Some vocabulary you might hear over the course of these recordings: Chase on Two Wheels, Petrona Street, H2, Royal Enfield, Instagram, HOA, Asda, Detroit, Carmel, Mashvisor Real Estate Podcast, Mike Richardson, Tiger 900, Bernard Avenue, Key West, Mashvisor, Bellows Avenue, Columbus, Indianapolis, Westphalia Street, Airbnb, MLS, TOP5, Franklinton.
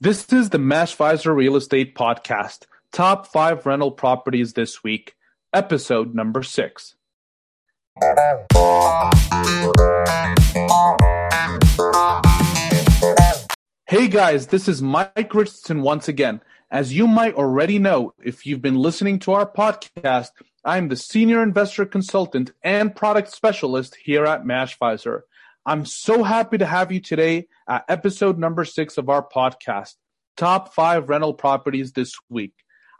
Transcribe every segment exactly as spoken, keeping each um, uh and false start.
This is the Mashvisor Real Estate Podcast, Top five Rental Properties This Week, episode number six. Hey guys, this is Mike Richardson once again. As you might already know, if you've been listening to our podcast, I'm the Senior Investor Consultant and Product Specialist here at Mashvisor. I'm so happy to have you today at episode number six of our podcast, Top five Rental Properties This Week.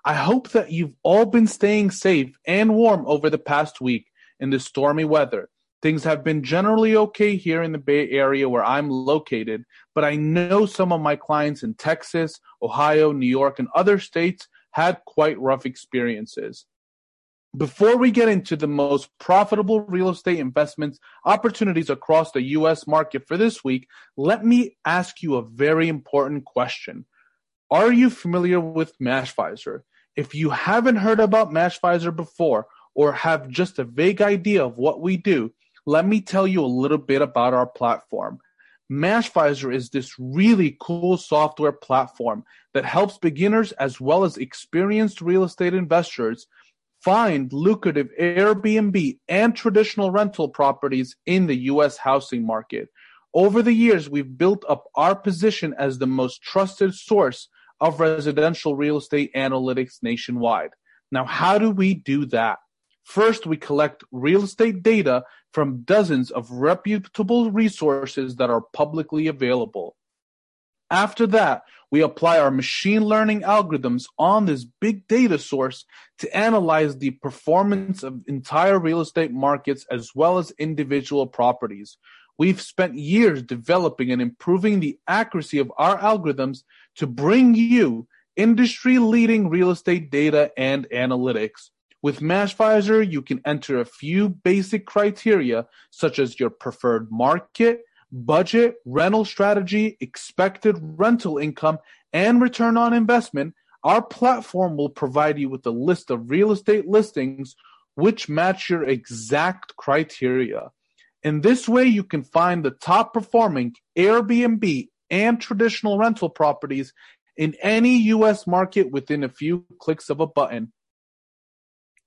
I hope that you've all been staying safe and warm over the past week in the stormy weather. Things have been generally okay here in the Bay Area where I'm located, but I know some of my clients in Texas, Ohio, New York, and other states had quite rough experiences. Before we get into the most profitable real estate investments opportunities across the U S market for this week, let me ask you a very important question. Are you familiar with Mashvisor? If you haven't heard about Mashvisor before or have just a vague idea of what we do, let me tell you a little bit about our platform. Mashvisor is this really cool software platform that helps beginners as well as experienced real estate investors find lucrative Airbnb and traditional rental properties in the U S housing market. Over the years, we've built up our position as the most trusted source of residential real estate analytics nationwide. Now, how do we do that? First, we collect real estate data from dozens of reputable resources that are publicly available. After that, we apply our machine learning algorithms on this big data source to analyze the performance of entire real estate markets as well as individual properties. We've spent years developing and improving the accuracy of our algorithms to bring you industry-leading real estate data and analytics. With Mashvisor, you can enter a few basic criteria such as your preferred market, budget, rental strategy, expected rental income, and return on investment. Our platform will provide you with a list of real estate listings which match your exact criteria. In this way, you can find the top performing Airbnb and traditional rental properties in any U S market within a few clicks of a button.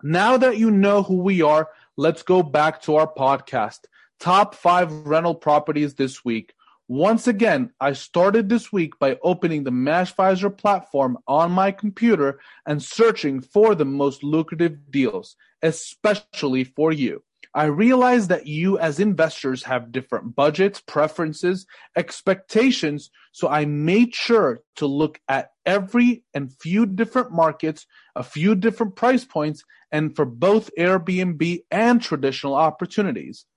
Now that you know who we are, let's go back to our podcast. Top five rental properties this week. Once again, I started this week by opening the Mashvisor platform on my computer and searching for the most lucrative deals, especially for you. I realize that you as investors have different budgets, preferences, expectations, so I made sure to look at every and few different markets, a few different price points, and for both Airbnb and traditional opportunities.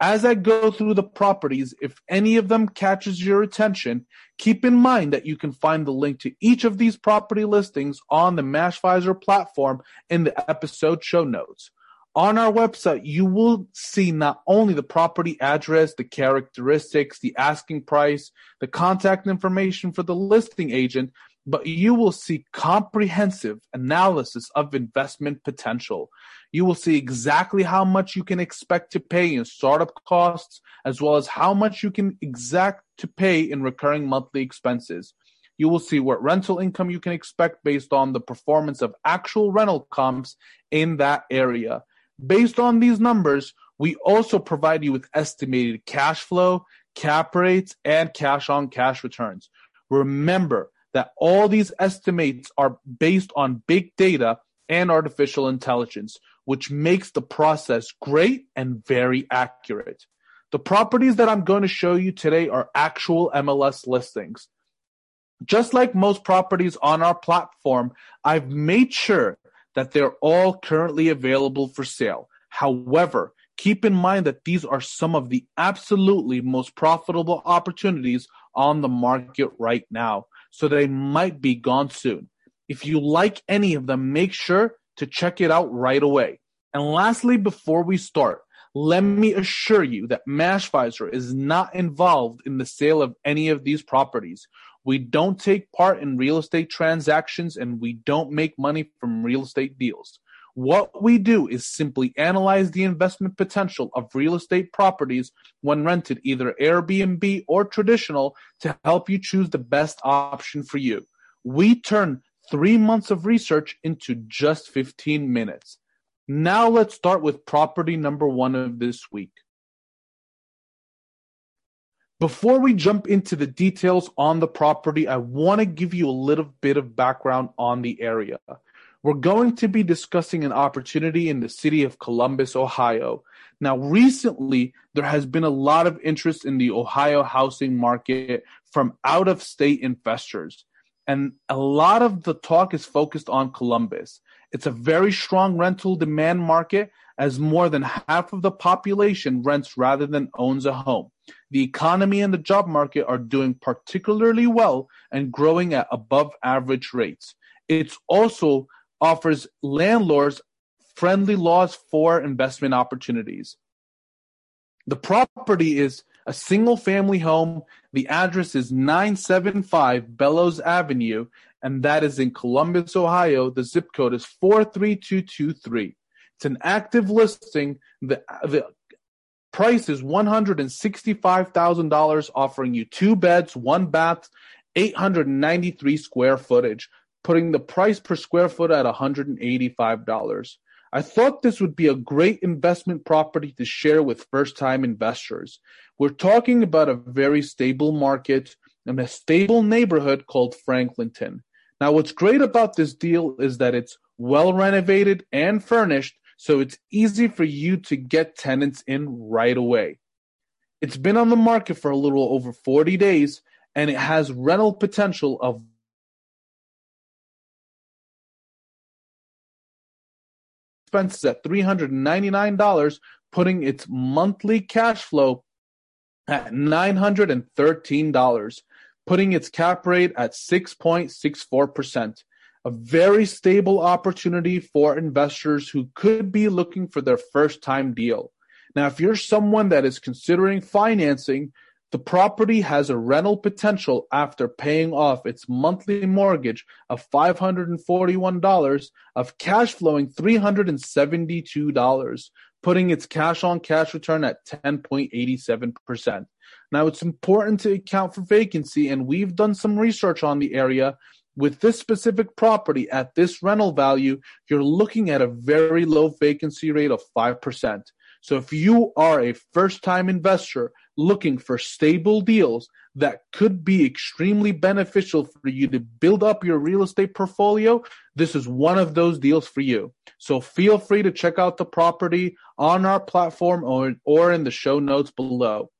As I go through the properties, if any of them catches your attention, keep in mind that you can find the link to each of these property listings on the Mashvisor platform in the episode show notes. On our website, you will see not only the property address, the characteristics, the asking price, the contact information for the listing agent, but you will see comprehensive analysis of investment potential. You will see exactly how much you can expect to pay in startup costs, as well as how much you can exact to pay in recurring monthly expenses. You will see what rental income you can expect based on the performance of actual rental comps in that area. Based on these numbers, we also provide you with estimated cash flow, cap rates, and cash-on-cash returns. Remember that all these estimates are based on big data and artificial intelligence, which makes the process great and very accurate. The properties that I'm going to show you today are actual M L S listings. Just like most properties on our platform, I've made sure that they're all currently available for sale. However, keep in mind that these are some of the absolutely most profitable opportunities on the market right now, so they might be gone soon. If you like any of them, make sure to check it out right away. And lastly, before we start, let me assure you that Mashvisor is not involved in the sale of any of these properties. We don't take part in real estate transactions and we don't make money from real estate deals. What we do is simply analyze the investment potential of real estate properties when rented, either Airbnb or traditional, to help you choose the best option for you. We turn three months of research into just fifteen minutes. Now let's start with property number one of this week. Before we jump into the details on the property, I want to give you a little bit of background on the area. We're going to be discussing an opportunity in the city of Columbus, Ohio. Now, recently, there has been a lot of interest in the Ohio housing market from out-of-state investors. And a lot of the talk is focused on Columbus. It's a very strong rental demand market, as more than half of the population rents rather than owns a home. The economy and the job market are doing particularly well and growing at above average rates. It also offers landlords friendly laws for investment opportunities. The property is a single-family home. The address is nine seventy-five Bellows Avenue, and that is in Columbus, Ohio. The zip code is four three two two three. It's an active listing. The, the price is one hundred sixty-five thousand dollars, offering you two beds, one bath, eight hundred ninety-three square footage, putting the price per square foot at one hundred eighty-five dollars. I thought this would be a great investment property to share with first-time investors. We're talking about a very stable market and a stable neighborhood called Franklinton. Now, what's great about this deal is that it's well-renovated and furnished, so it's easy for you to get tenants in right away. It's been on the market for a little over forty days, and it has rental potential of expenses at three hundred ninety-nine dollars, putting its monthly cash flow at nine hundred thirteen dollars, putting its cap rate at six point six four percent. A very stable opportunity for investors who could be looking for their first-time deal. Now, if you're someone that is considering financing, the property has a rental potential after paying off its monthly mortgage of five hundred forty-one dollars of cash flowing three hundred seventy-two dollars, putting its cash-on-cash return at ten point eight seven percent. Now, it's important to account for vacancy, and we've done some research on the area. With this specific property at this rental value, you're looking at a very low vacancy rate of five percent. So if you are a first-time investor looking for stable deals that could be extremely beneficial for you to build up your real estate portfolio, this is one of those deals for you. So feel free to check out the property on our platform or, or in the show notes below.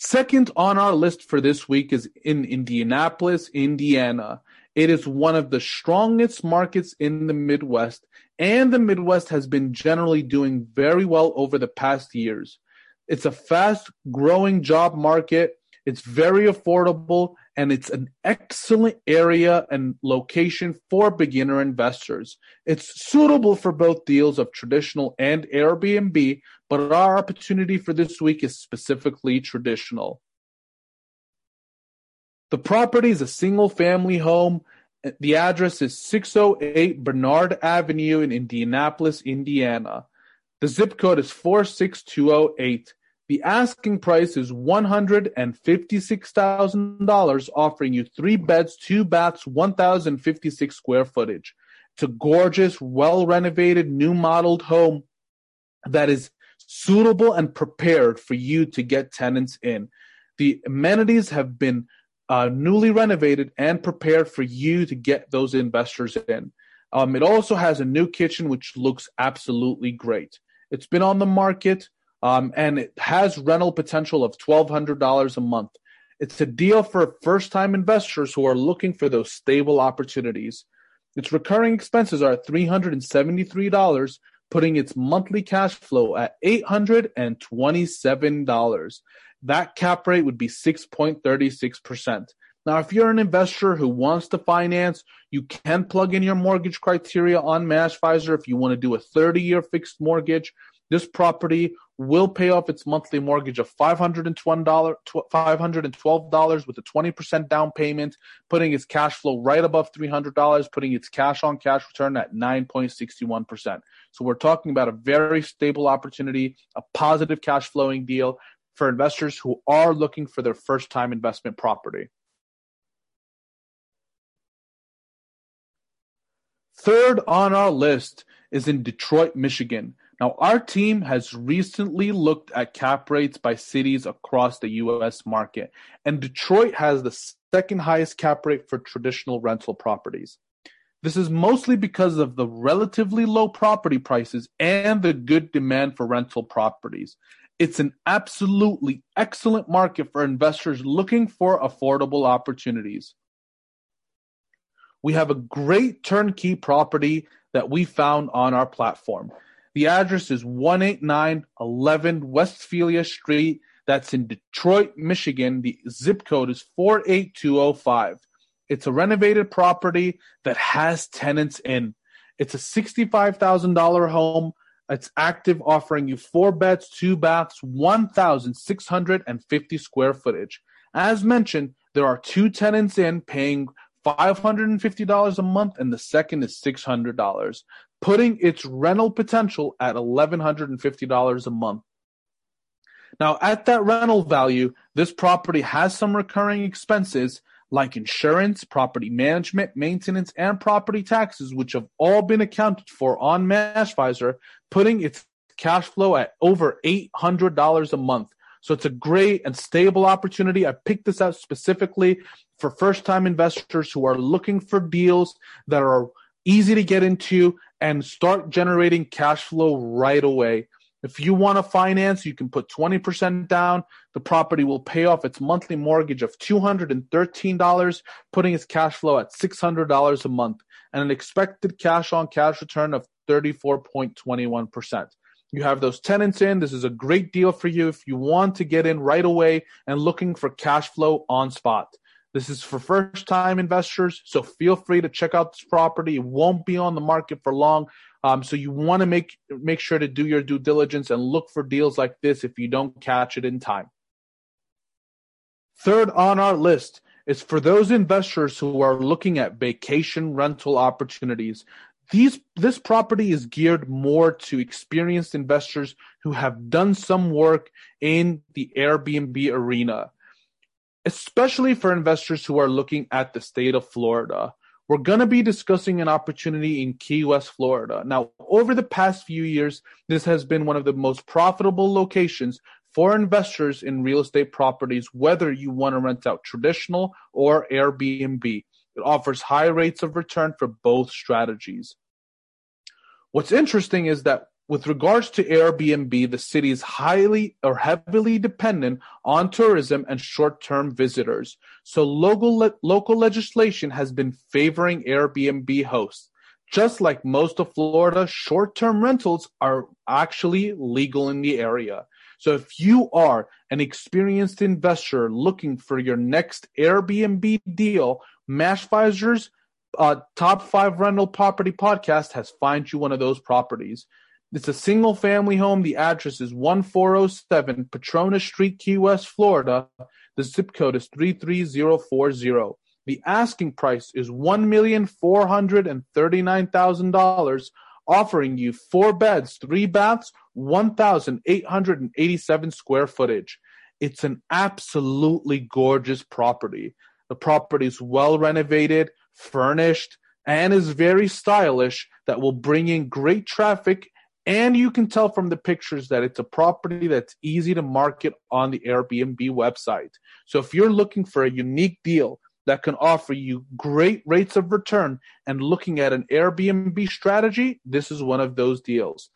Second on our list for this week is in Indianapolis, Indiana. It is one of the strongest markets in the Midwest, and the Midwest has been generally doing very well over the past years. It's a fast-growing job market, it's very affordable, and it's an excellent area and location for beginner investors. It's suitable for both deals of traditional and Airbnb, but our opportunity for this week is specifically traditional. The property is a single-family home. The address is six oh eight Bernard Avenue in Indianapolis, Indiana. The zip code is four six two oh eight. The asking price is one hundred fifty-six thousand dollars, offering you three beds, two baths, one thousand fifty-six square footage. It's a gorgeous, well-renovated, new modeled home that is suitable and prepared for you to get tenants in. The amenities have been uh, newly renovated and prepared for you to get those investors in. Um, it also has a new kitchen, which looks absolutely great. It's been on the market. Um, and it has rental potential of twelve hundred dollars a month. It's a deal for first-time investors who are looking for those stable opportunities. Its recurring expenses are three hundred seventy-three dollars, putting its monthly cash flow at eight hundred twenty-seven dollars. That cap rate would be six point three six percent. Now, if you're an investor who wants to finance, you can plug in your mortgage criteria on Mashvisor if you want to do a thirty-year fixed mortgage. This property will pay off its monthly mortgage of five hundred twelve dollars with a twenty percent down payment, putting its cash flow right above three hundred dollars, putting its cash-on-cash return at nine point six one percent. So we're talking about a very stable opportunity, a positive cash-flowing deal for investors who are looking for their first-time investment property. Third on our list is in Detroit, Michigan. Now, our team has recently looked at cap rates by cities across the U S market, and Detroit has the second highest cap rate for traditional rental properties. This is mostly because of the relatively low property prices and the good demand for rental properties. It's an absolutely excellent market for investors looking for affordable opportunities. We have a great turnkey property that we found on our platform. The address is one eighty-nine eleven Westphalia Street. That's in Detroit, Michigan. The zip code is four eight two oh five. It's a renovated property that has tenants in. It's a sixty-five thousand dollars home. It's active, offering you four beds, two baths, one thousand six hundred fifty square footage. As mentioned, there are two tenants in paying five hundred fifty dollars a month, and the second is six hundred dollars. Putting its rental potential at one thousand one hundred fifty dollars a month. Now, at that rental value, this property has some recurring expenses like insurance, property management, maintenance, and property taxes, which have all been accounted for on Mashvisor, putting its cash flow at over eight hundred dollars a month. So it's a great and stable opportunity. I picked this out specifically for first-time investors who are looking for deals that are easy to get into and start generating cash flow right away. If you want to finance, you can put twenty percent down. The property will pay off its monthly mortgage of two hundred thirteen dollars, putting its cash flow at six hundred dollars a month and an expected cash-on-cash return of thirty-four point two one percent. You have those tenants in. This is a great deal for you if you want to get in right away and looking for cash flow on spot. This is for first-time investors, so feel free to check out this property. It won't be on the market for long, um, so you want to make make sure to do your due diligence and look for deals like this if you don't catch it in time. Third on our list is for those investors who are looking at vacation rental opportunities. These, this property is geared more to experienced investors who have done some work in the Airbnb arena, especially for investors who are looking at the state of Florida. We're going to be discussing an opportunity in Key West, Florida. Now, over the past few years, this has been one of the most profitable locations for investors in real estate properties, whether you want to rent out traditional or Airbnb. It offers high rates of return for both strategies. What's interesting is that with regards to Airbnb, the city is highly or heavily dependent on tourism and short-term visitors. So local, le- local legislation has been favoring Airbnb hosts. Just like most of Florida, short-term rentals are actually legal in the area. So if you are an experienced investor looking for your next Airbnb deal, Mashvisor's uh, Top five Rental Property Podcast has found you one of those properties. It's a single-family home. The address is one four oh seven Petrona Street, Key West, Florida. The zip code is three three zero four zero. The asking price is one million four hundred thirty-nine thousand dollars, offering you four beds, three baths, one thousand eight hundred eighty-seven square footage. It's an absolutely gorgeous property. The property is well-renovated, furnished, and is very stylish that will bring in great traffic. And you can tell from the pictures that it's a property that's easy to market on the Airbnb website. So if you're looking for a unique deal that can offer you great rates of return and looking at an Airbnb strategy, this is one of those deals.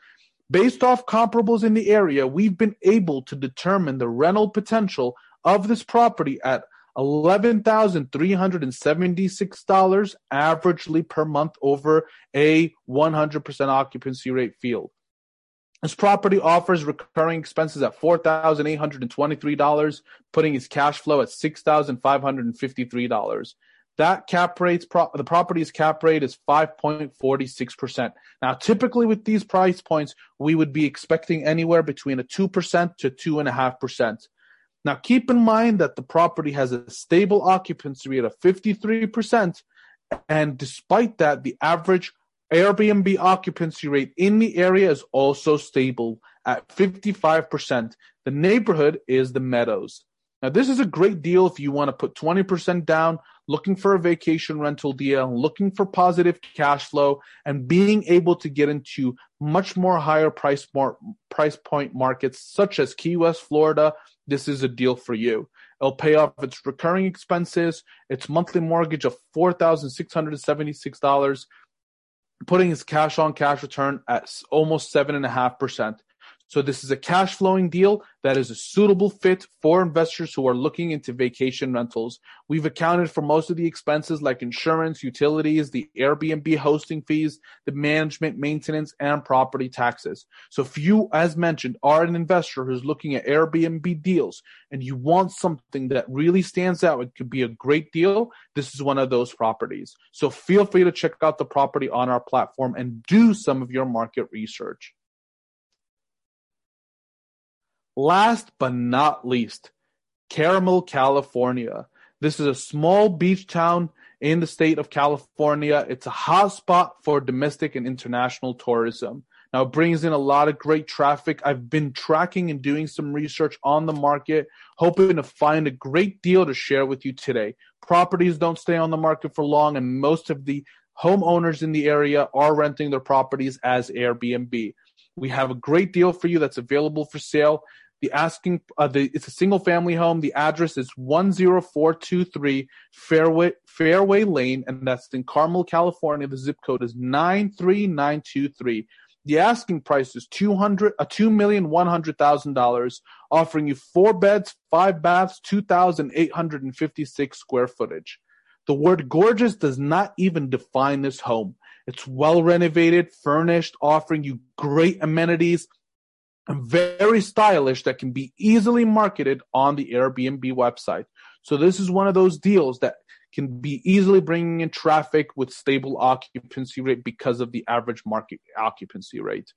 Based off comparables in the area, we've been able to determine the rental potential of this property at eleven thousand three hundred seventy-six dollars averagely per month over a one hundred percent occupancy rate field. This property offers recurring expenses at four thousand eight hundred twenty-three dollars, putting its cash flow at six thousand five hundred fifty-three dollars. That cap rate's pro- the property's cap rate is five point four six percent. Now, typically with these price points, we would be expecting anywhere between a two percent to two point five percent. Now, keep in mind that the property has a stable occupancy rate of fifty-three percent, and despite that, the average Airbnb occupancy rate in the area is also stable at fifty-five percent. The neighborhood is the Meadows. Now, this is a great deal if you want to put twenty percent down, looking for a vacation rental deal, looking for positive cash flow, and being able to get into much more higher price mar- price point markets such as Key West, Florida. This is a deal for you. It'll pay off its recurring expenses, its monthly mortgage of four thousand six hundred seventy-six dollars, putting its cash-on-cash return at almost seven point five percent. So this is a cash flowing deal that is a suitable fit for investors who are looking into vacation rentals. We've accounted for most of the expenses like insurance, utilities, the Airbnb hosting fees, the management, maintenance, and property taxes. So if you, as mentioned, are an investor who's looking at Airbnb deals and you want something that really stands out, it could be a great deal, this is one of those properties. So feel free to check out the property on our platform and do some of your market research. Last but not least, Carmel, California. This is a small beach town in the state of California. It's a hotspot for domestic and international tourism. Now, it brings in a lot of great traffic. I've been tracking and doing some research on the market, hoping to find a great deal to share with you today. Properties don't stay on the market for long, and most of the homeowners in the area are renting their properties as Airbnb. We have a great deal for you that's available for sale. The asking, uh, the, it's a single-family home. The address is one oh four two three Fairway Fairway Lane, and that's in Carmel, California. The zip code is nine three nine two three. The asking price is two million one hundred thousand dollars, offering you four beds, five baths, two thousand eight hundred fifty-six square footage. The word gorgeous does not even define this home. It's well renovated, furnished, offering you great amenities and very stylish that can be easily marketed on the Airbnb website. So this is one of those deals that can be easily bringing in traffic with stable occupancy rate because of the average market occupancy rate.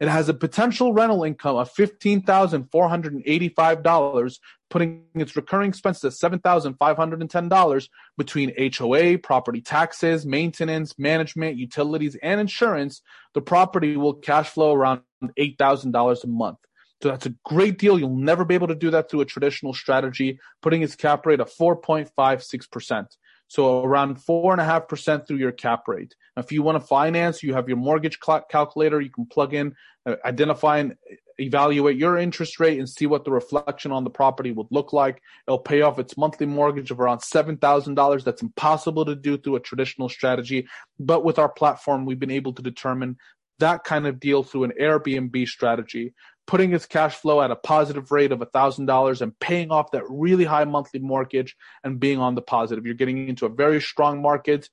It has a potential rental income of fifteen thousand four hundred eighty-five dollars, putting its recurring expenses at seven thousand five hundred ten dollars between H O A, property taxes, maintenance, management, utilities, and insurance. The property will cash flow around eight thousand dollars a month. So that's a great deal. You'll never be able to do that through a traditional strategy, putting its cap rate at four point five six percent. So around four point five percent through your cap rate. Now, if you want to finance, you have your mortgage cl- calculator. You can plug in, uh, identify and evaluate your interest rate and see what the reflection on the property would look like. It'll pay off its monthly mortgage of around seven thousand dollars. That's impossible to do through a traditional strategy. But with our platform, we've been able to determine that kind of deal through an Airbnb strategy, putting its cash flow at a positive rate of one thousand dollars and paying off that really high monthly mortgage and being on the positive. You're getting into a very strong market,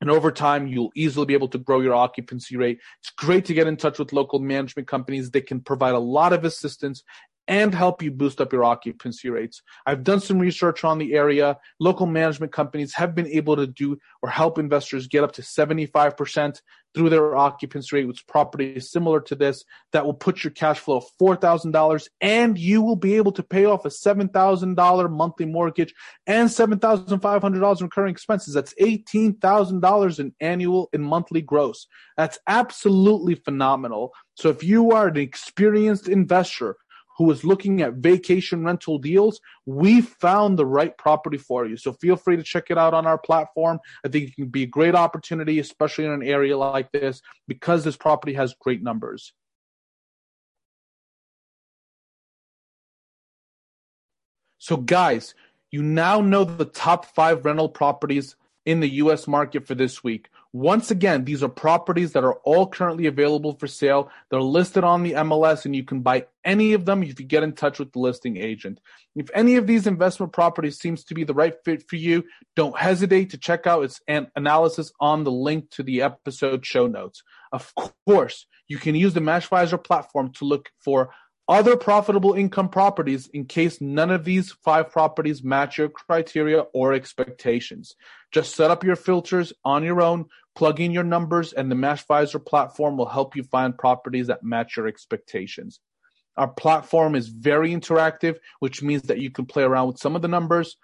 and over time, you'll easily be able to grow your occupancy rate. It's great to get in touch with local management companies. They can provide a lot of assistance and help you boost up your occupancy rates. I've done some research on the area. Local management companies have been able to do or help investors get up to seventy-five percent through their occupancy rate, which property is similar to this. That will put your cash flow of four thousand dollars, and you will be able to pay off a seven thousand dollars monthly mortgage and seven thousand five hundred dollars in recurring expenses. That's eighteen thousand dollars in annual and monthly gross. That's absolutely phenomenal. So if you are an experienced investor who is looking at vacation rental deals, we found the right property for you. So feel free to check it out on our platform. I think it can be a great opportunity, especially in an area like this, because this property has great numbers. So guys, you now know the top five rental properties in the U S market for this week. Once again, these are properties that are all currently available for sale. They're listed on the M L S, and you can buy any of them if you get in touch with the listing agent. If any of these investment properties seems to be the right fit for you, don't hesitate to check out its an- analysis on the link to the episode show notes. Of course, you can use the Mashvisor platform to look for other profitable income properties in case none of these five properties match your criteria or expectations. Just set up your filters on your own, plug in your numbers, and the Mashvisor platform will help you find properties that match your expectations. Our platform is very interactive, which means that you can play around with some of the numbers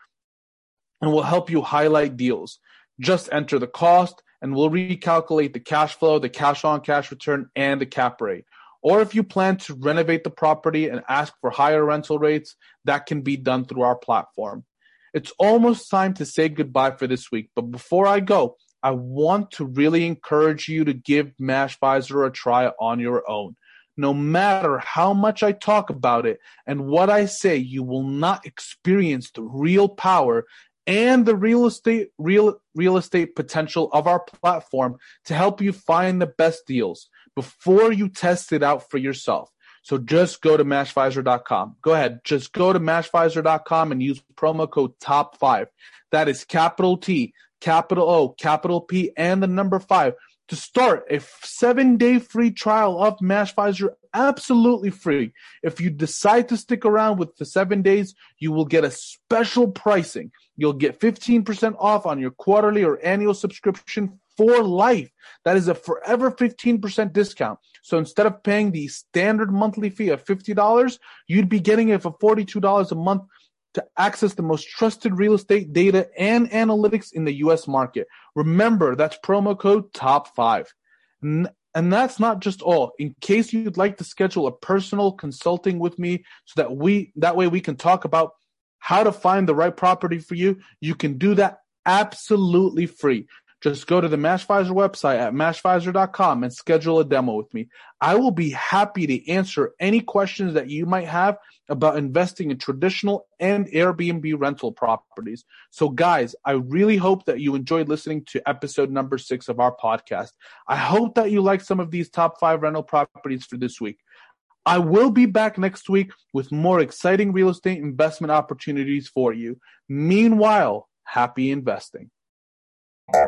and will help you highlight deals. Just enter the cost and we'll recalculate the cash flow, the cash on cash return, and the cap rate. Or if you plan to renovate the property and ask for higher rental rates, that can be done through our platform. It's almost time to say goodbye for this week, but before I go, I want to really encourage you to give Mashvisor a try on your own. No matter how much I talk about it and what I say, you will not experience the real power and the real estate real real estate potential of our platform to help you find the best deals before you test it out for yourself. So just go to mashvisor dot com. Go ahead, just go to mashvisor dot com and use promo code top five. That is capital T, capital O, capital P, and the number five to start a seven-day free trial of Mashvisor, absolutely free. If you decide to stick around with the seven days, you will get a special pricing. You'll get fifteen percent off on your quarterly or annual subscription for life. That is a forever fifteen percent discount. So instead of paying the standard monthly fee of fifty dollars, you'd be getting it for forty-two dollars a month to access the most trusted real estate data and analytics in the U S market. Remember, that's promo code top five. And that's not just all. In case you'd like to schedule a personal consulting with me so that we that way we can talk about how to find the right property for you, you can do that absolutely free. Just go to the Mashvisor website at mashvisor dot com and schedule a demo with me. I will be happy to answer any questions that you might have about investing in traditional and Airbnb rental properties. So guys, I really hope that you enjoyed listening to episode number six of our podcast. I hope that you like some of these top five rental properties for this week. I will be back next week with more exciting real estate investment opportunities for you. Meanwhile, happy investing.